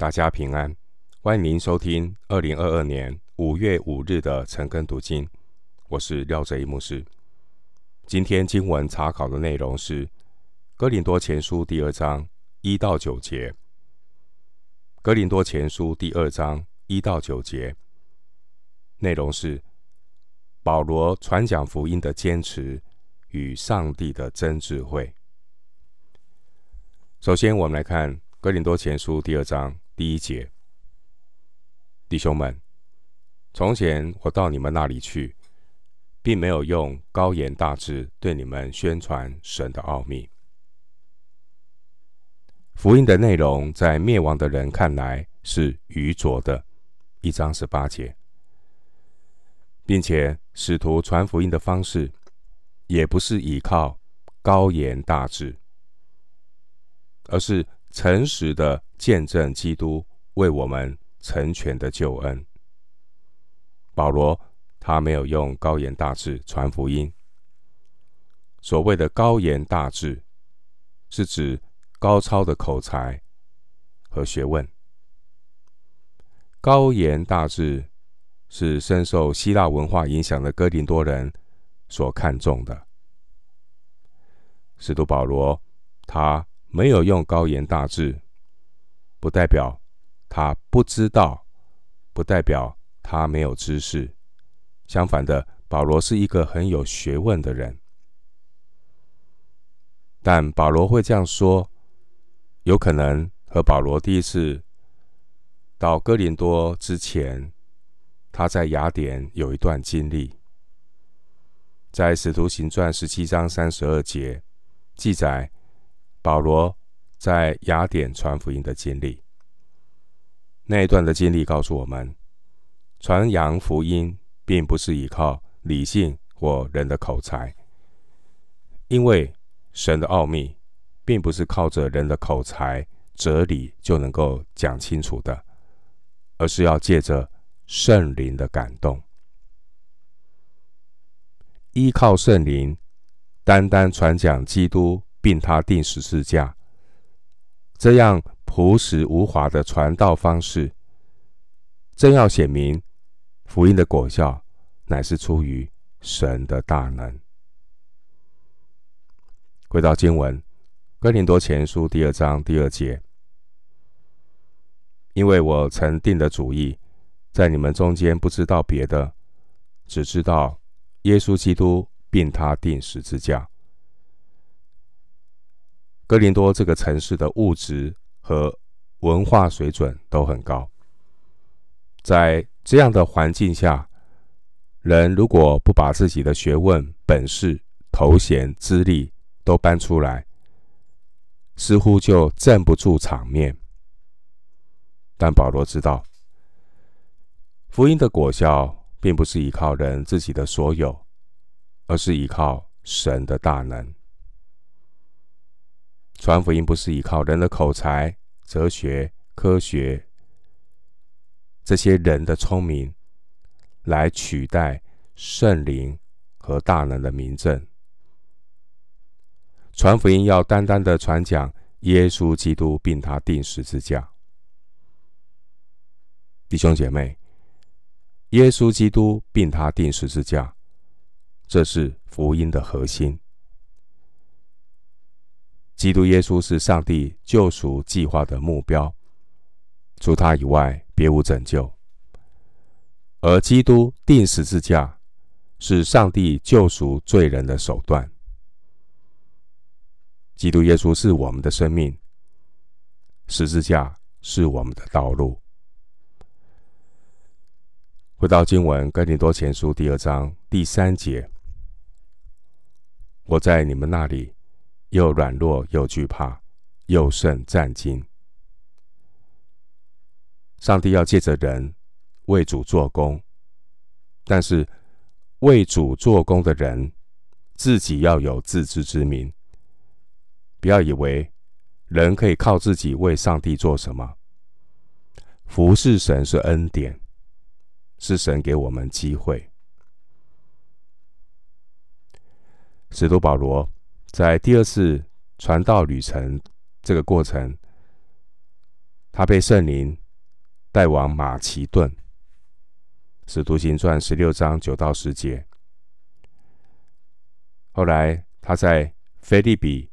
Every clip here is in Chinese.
大家平安，欢迎您收听2022年5月5日的晨更读经，我是廖哲一牧师。今天经文查考的内容是哥林多前书第2章1到9节。哥林多前书第2章1到9节内容是保罗传讲福音的坚持与上帝的真智慧。首先我们来看哥林多前书第2章第1节，弟兄们，从前我到你们那里去，并没有用高言大智对你们宣传神的奥秘。福音的内容在灭亡的人看来是愚拙的，1章18节，并且使徒传福音的方式也不是依靠高言大智，而是诚实的见证基督为我们成全的救恩。保罗他没有用高言大智传福音。所谓的高言大智，是指高超的口才和学问。高言大智是深受希腊文化影响的哥林多人所看重的。使徒保罗他没有用高言大智，不代表他不知道，不代表他没有知识。相反的，保罗是一个很有学问的人。但保罗会这样说，有可能和保罗第一次到哥林多之前，他在雅典有一段经历。在《使徒行传》17章32节记载保罗在雅典传福音的经历。那一段的经历告诉我们，传扬福音并不是依靠理性或人的口才，因为神的奥秘并不是靠着人的口才哲理就能够讲清楚的，而是要借着圣灵的感动。依靠圣灵，单单传讲基督并他钉十字架，这样朴实无华的传道方式，正要显明福音的果效乃是出于神的大能。回到经文，哥林多前书第2章第2节，因为我曾定的主意，在你们中间不知道别的，只知道耶稣基督并他钉十字架。哥林多这个城市的物质和文化水准都很高，在这样的环境下，人如果不把自己的学问、本事、头衔、资历都搬出来，似乎就镇不住场面。但保罗知道，福音的果效并不是依靠人自己的所有，而是依靠神的大能。传福音不是依靠人的口才、哲学、科学这些人的聪明来取代圣灵和大能的明证。传福音要单单的传讲耶稣基督并他钉十字架。弟兄姐妹，耶稣基督并他钉十字架，这是福音的核心。基督耶稣是上帝救赎计划的目标，除他以外别无拯救。而基督钉十字架是上帝救赎罪人的手段。基督耶稣是我们的生命，十字架是我们的道路。回到经文，哥林多前书第2章第3节，我在你们那里又软弱又惧怕又甚战惊。上帝要借着人为主做工，但是为主做工的人自己要有自知之明，不要以为人可以靠自己为上帝做什么。服侍神是恩典，是神给我们机会。使徒保罗在第二次传道旅程这个过程，他被圣灵带往马其顿。使徒行传16章9到10节。后来他在腓立比、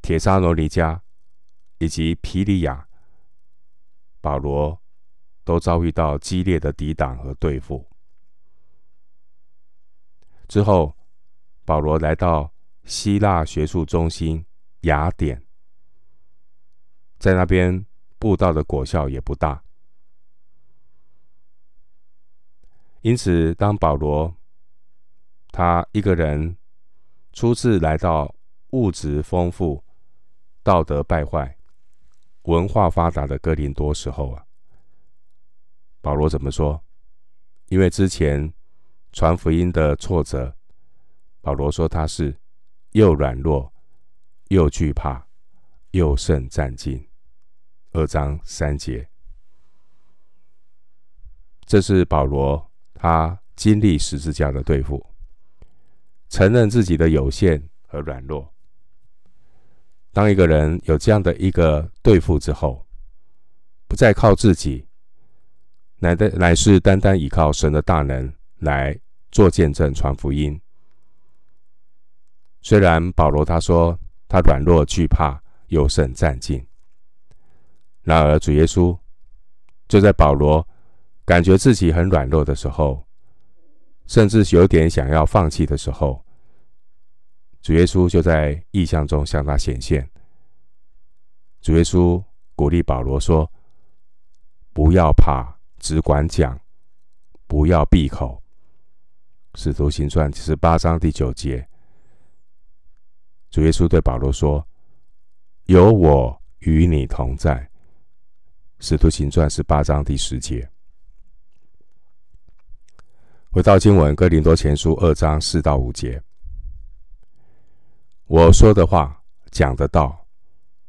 帖撒罗尼迦以及庇哩亚，保罗都遭遇到激烈的抵挡和对付。之后保罗来到希腊学术中心雅典，在那边布道的果效也不大。因此当保罗他一个人初次来到物质丰富、道德败坏、文化发达的哥林多时候啊，保罗怎么说？因为之前传福音的挫折，保罗说他是又软弱又惧怕又甚战兢，2章3节。这是保罗他经历十字架的对付，承认自己的有限和软弱。当一个人有这样的一个对付之后，不再靠自己，乃是单单依靠神的大能来做见证、传福音。虽然保罗他说他软弱、惧怕、又甚战兢，然而主耶稣就在保罗感觉自己很软弱的时候，甚至有点想要放弃的时候，主耶稣就在异象中向他显现。主耶稣鼓励保罗说：“不要怕，只管讲，不要闭口。”使徒行传18章第9节。主耶稣对保罗说：“有我与你同在。”使徒行传18章第10节。回到经文，哥林多前书2章4到5节。我说的话讲的道，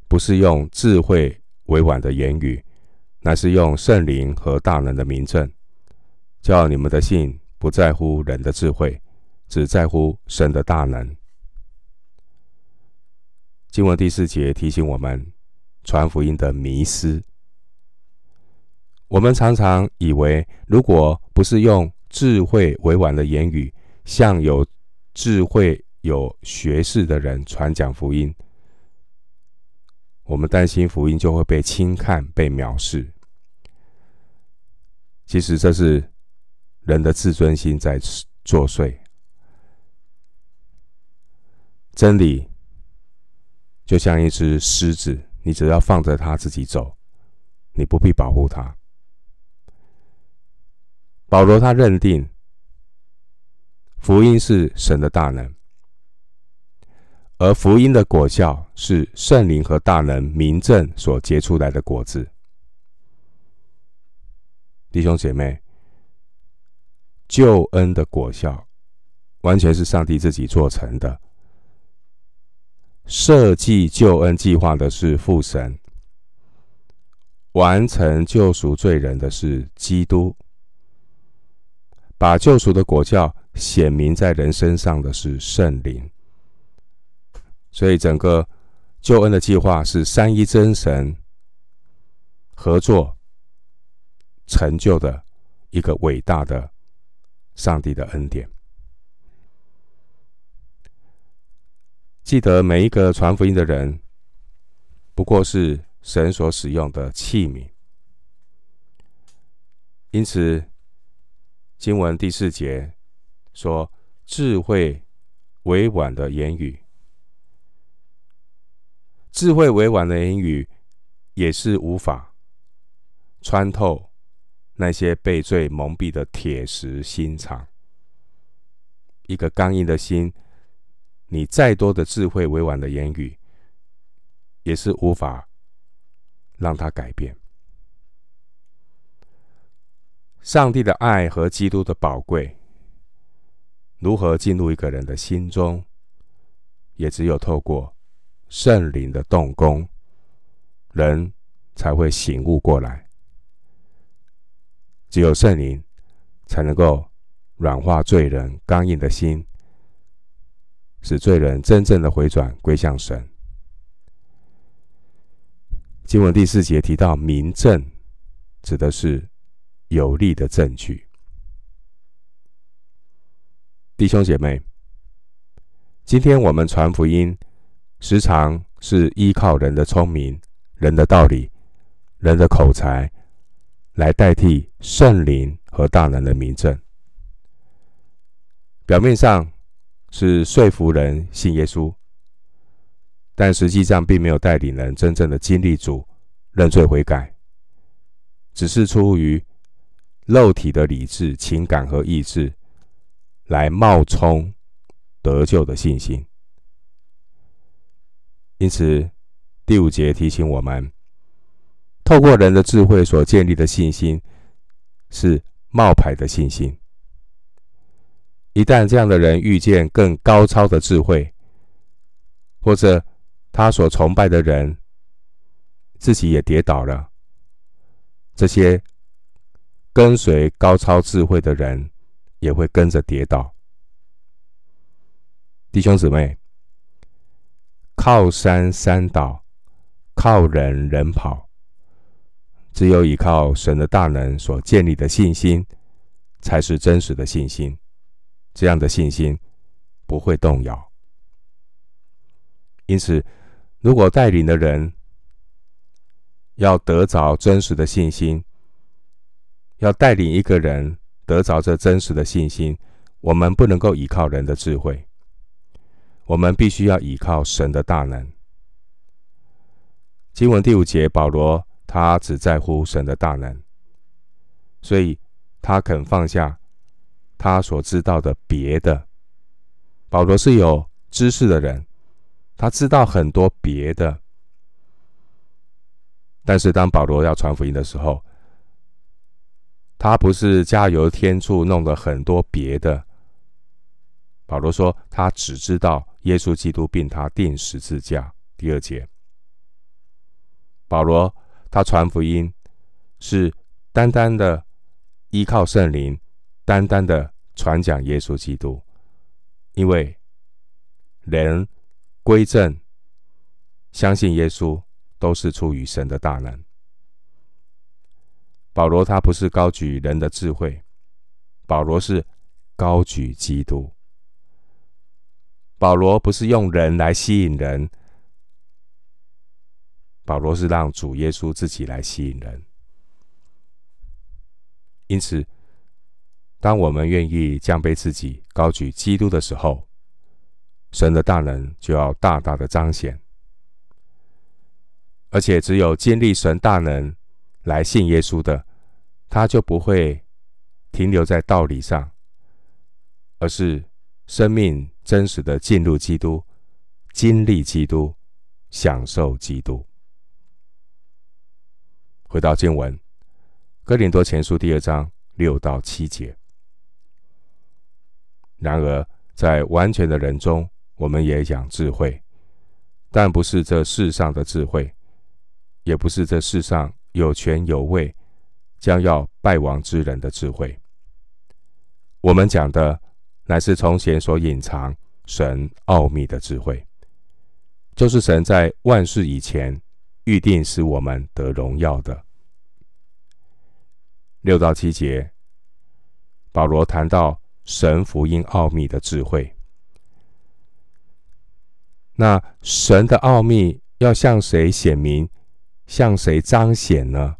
不是用智慧委婉的言语，乃是用圣灵和大能的明证，叫你们的信不在乎人的智慧，只在乎神的大能。经文第4节提醒我们传福音的迷思。我们常常以为，如果不是用智慧委婉的言语，向有智慧有学识的人传讲福音，我们担心福音就会被轻看、被藐视。其实这是人的自尊心在作祟。真理就像一只狮子，你只要放着它自己走，你不必保护它。保罗他认定福音是神的大能，而福音的果效是圣灵和大能明证所结出来的果子。弟兄姐妹，救恩的果效完全是上帝自己做成的，设计救恩计划的是父神，完成救赎罪人的是基督，把救赎的果效显明在人身上的是圣灵。所以整个救恩的计划是三一真神合作成就的一个伟大的上帝的恩典。记得每一个传福音的人不过是神所使用的器皿。因此经文第4节说智慧委婉的言语，智慧委婉的言语也是无法穿透那些被罪蒙蔽的铁石心肠。一个刚硬的心，你再多的智慧委婉的言语也是无法让它改变。上帝的爱和基督的宝贵如何进入一个人的心中，也只有透过圣灵的动工，人才会醒悟过来。只有圣灵才能够软化罪人刚硬的心，使罪人真正的回转归向神。经文第4节提到明证，指的是有力的证据。弟兄姐妹，今天我们传福音时常是依靠人的聪明、人的道理、人的口才来代替圣灵和大能的明证，表面上是说服人信耶稣，但实际上并没有带领人真正的经历主、认罪悔改，只是出于肉体的理智、情感和意志来冒充得救的信心。因此第5节提醒我们，透过人的智慧所建立的信心是冒牌的信心。一旦这样的人遇见更高超的智慧，或者他所崇拜的人自己也跌倒了，这些跟随高超智慧的人也会跟着跌倒。弟兄姊妹，靠山山倒，靠人人跑，只有依靠神的大能所建立的信心才是真实的信心，这样的信心不会动摇。因此如果带领的人要得着真实的信心，要带领一个人得着这真实的信心，我们不能够依靠人的智慧，我们必须要依靠神的大能。经文第5节，保罗他只在乎神的大能，所以他肯放下他所知道的别的。保罗是有知识的人，他知道很多别的，但是当保罗要传福音的时候，他不是加油添醋弄了很多别的。保罗说他只知道耶稣基督并他钉十字架，第2节。保罗他传福音是单单的依靠圣灵，单单的传讲耶稣基督，因为人归正相信耶稣都是出于神的大能。保罗他不是高举人的智慧，保罗是高举基督。保罗不是用人来吸引人，保罗是让主耶稣自己来吸引人。因此当我们愿意降卑自己，高举基督的时候，神的大能就要大大的彰显。而且只有经历神大能来信耶稣的，他就不会停留在道理上，而是生命真实的进入基督，经历基督，享受基督。回到经文，哥林多前书第2章6到7节。然而在完全的人中，我们也讲智慧，但不是这世上的智慧，也不是这世上有权有位将要败亡之人的智慧。我们讲的乃是从前所隐藏神奥秘的智慧，就是神在万事以前预定使我们得荣耀的。6到7节，保罗谈到神福音奥秘的智慧。那神的奥秘要向谁显明，向谁彰显呢？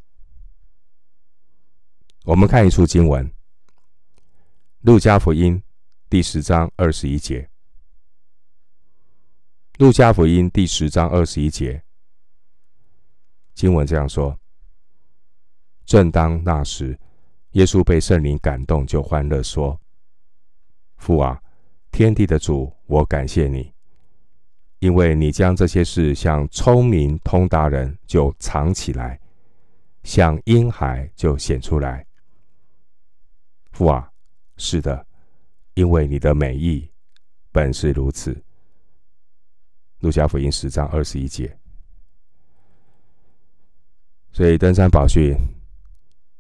我们看一处经文，路加福音第10章21节。路加福音第10章21节，经文这样说：正当那时，耶稣被圣灵感动，就欢乐说：父啊，天地的主，我感谢你，因为你将这些事向聪明通达人就藏起来，向婴孩就显出来。父啊，是的，因为你的美意本是如此。路加福音10章21节。所以登山宝训，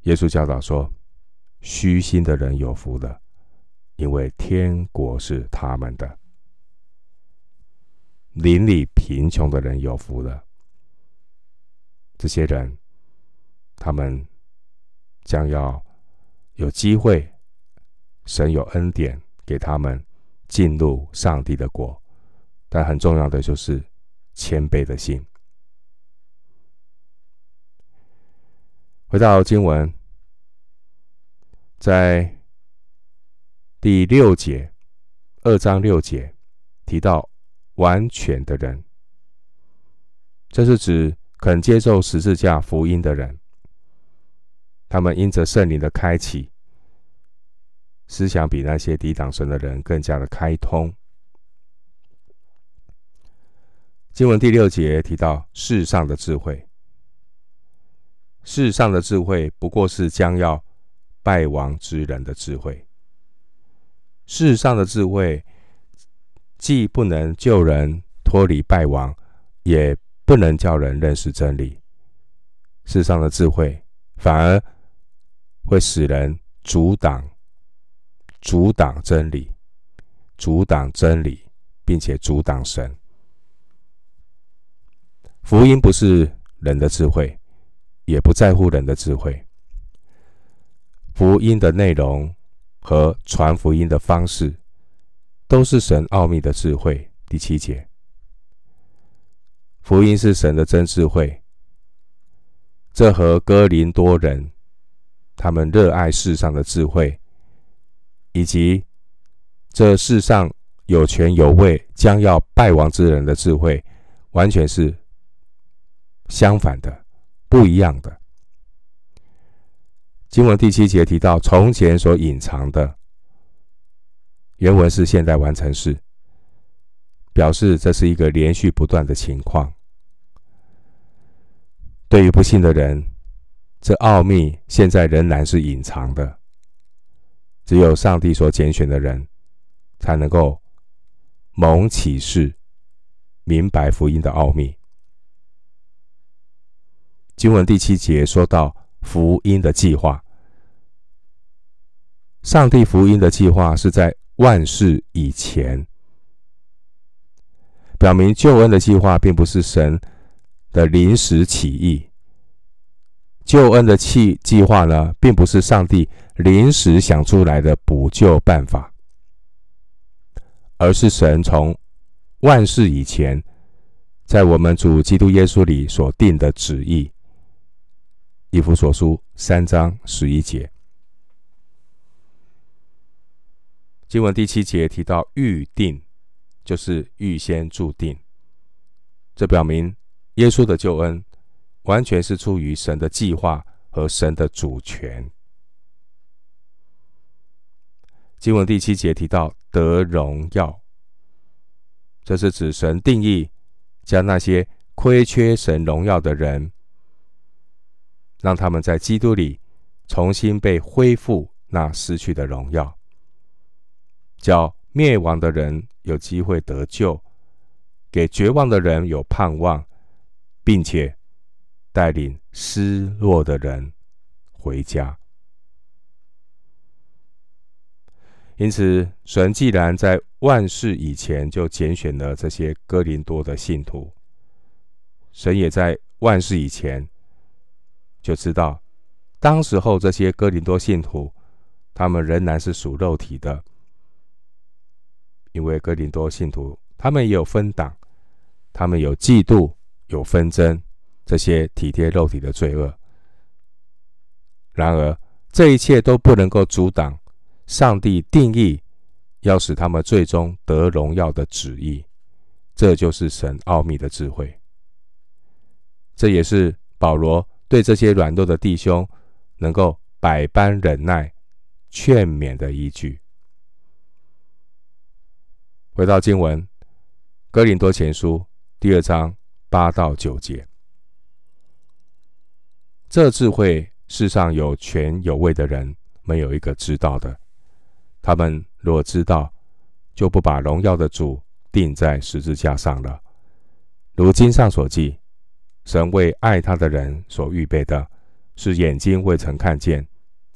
耶稣教导说，虚心的人有福了，因为天国是他们的。邻里贫穷的人有福了，这些人他们将要有机会，神有恩典给他们进入上帝的国，但很重要的就是谦卑的心。回到经文，在第六节，2章6节提到完全的人，这是指肯接受十字架福音的人，他们因着圣灵的开启，思想比那些抵挡神的人更加的开通。经文第6节提到世上的智慧，世上的智慧不过是将要败亡之人的智慧。世上的智慧既不能救人脱离败亡，也不能叫人认识真理。世上的智慧反而会使人阻挡真理，并且阻挡神。福音不是人的智慧，也不在乎人的智慧。福音的内容和传福音的方式都是神奥秘的智慧。第7节，福音是神的真智慧，这和哥林多人他们热爱世上的智慧，以及这世上有权有位将要败亡之人的智慧完全是相反的，不一样的。经文第7节提到从前所隐藏的，原文是现代完成式，表示这是一个连续不断的情况。对于不信的人，这奥秘现在仍然是隐藏的，只有上帝所拣选的人才能够蒙启示，明白福音的奥秘。经文第7节说到福音的计划，上帝福音的计划是在万事以前，表明救恩的计划并不是神的临时起意。救恩的计划呢，并不是上帝临时想出来的补救办法，而是神从万事以前在我们主基督耶稣里所定的旨意。以弗所书3章11节。经文第7节提到预定，就是预先注定，这表明耶稣的救恩完全是出于神的计划和神的主权。经文第7节提到得荣耀，这是指神定义将那些亏缺神荣耀的人，让他们在基督里重新被恢复那失去的荣耀，叫灭亡的人有机会得救，给绝望的人有盼望，并且带领失落的人回家。因此，神既然在万事以前就拣选了这些哥林多的信徒，神也在万事以前就知道，当时候这些哥林多信徒，他们仍然是属肉体的，因为哥林多信徒他们也有分党，他们有嫉妒，有纷争，这些体贴肉体的罪恶。然而，这一切都不能够阻挡上帝定义要使他们最终得荣耀的旨意。这就是神奥秘的智慧。这也是保罗对这些软弱的弟兄能够百般忍耐劝勉的依据。回到经文，哥林多前书2章8到9节，这智慧世上有权有位的人没有一个知道的，他们若知道，就不把荣耀的主钉在十字架上了。如经上所记，神为爱他的人所预备的，是眼睛未曾看见，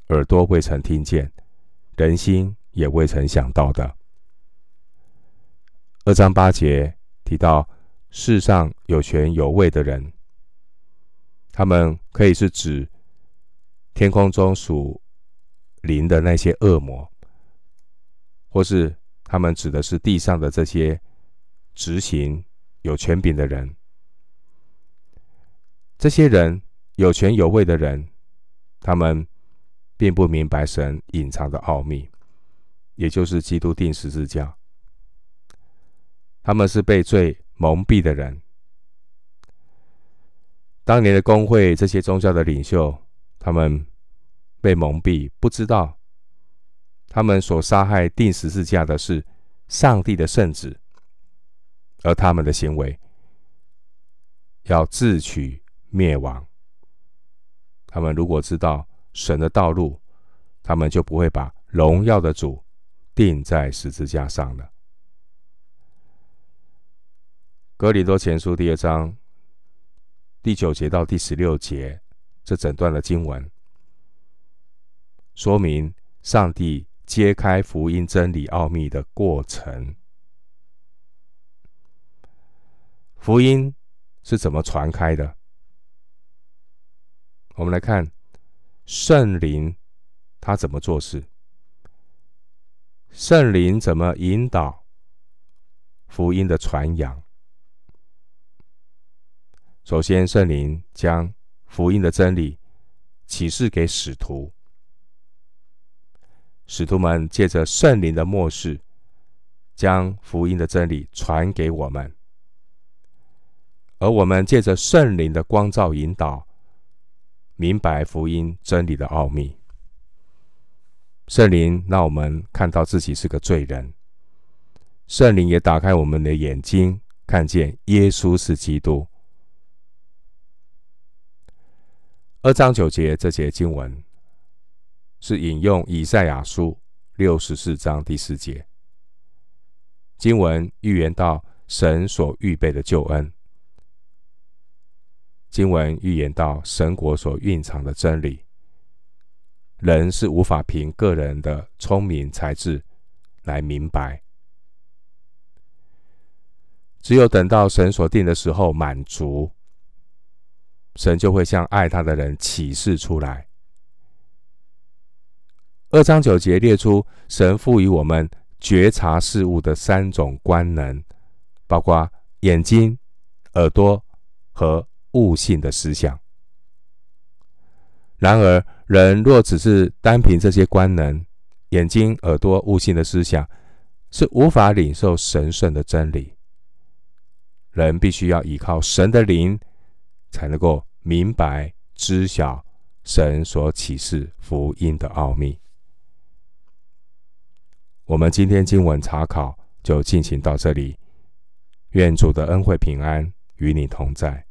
耳朵未曾听见，人心也未曾想到的。2章8节提到世上有权有位的人，它们可以是指天空中属灵的那些恶魔，或是它们指的是地上的这些执行有权柄的人。这些人有权有位的人，他们并不明白神隐藏的奥秘，也就是基督钉十字架。他们是被罪蒙蔽的人。当年的公会，这些宗教的领袖，他们被蒙蔽，不知道他们所杀害钉十字架的是上帝的圣子，而他们的行为要自取灭亡。他们如果知道神的道路，他们就不会把荣耀的主钉在十字架上了。哥林多前书第2章第9节到第16节，这整段的经文说明上帝揭开福音真理奥秘的过程。福音是怎么传开的？我们来看圣灵他怎么做事，圣灵怎么引导福音的传扬。首先，圣灵将福音的真理启示给使徒，使徒们借着圣灵的默示，将福音的真理传给我们，而我们借着圣灵的光照引导，明白福音真理的奥秘。圣灵让我们看到自己是个罪人，圣灵也打开我们的眼睛，看见耶稣是基督。2章9节这节经文是引用以赛亚书64章第4节，经文预言到神所预备的救恩，经文预言到神国所蕴藏的真理。人是无法凭个人的聪明才智来明白，只有等到神所定的时候满足，神就会向爱他的人启示出来。2章9节列出神赋予我们觉察事物的3种官能，包括眼睛、耳朵和悟性的思想。然而人若只是单凭这些官能，眼睛、耳朵、悟性的思想，是无法领受神圣的真理。人必须要依靠神的灵，才能够明白知晓神所启示福音的奥秘。我们今天经文查考就进行到这里，愿主的恩惠平安与你同在。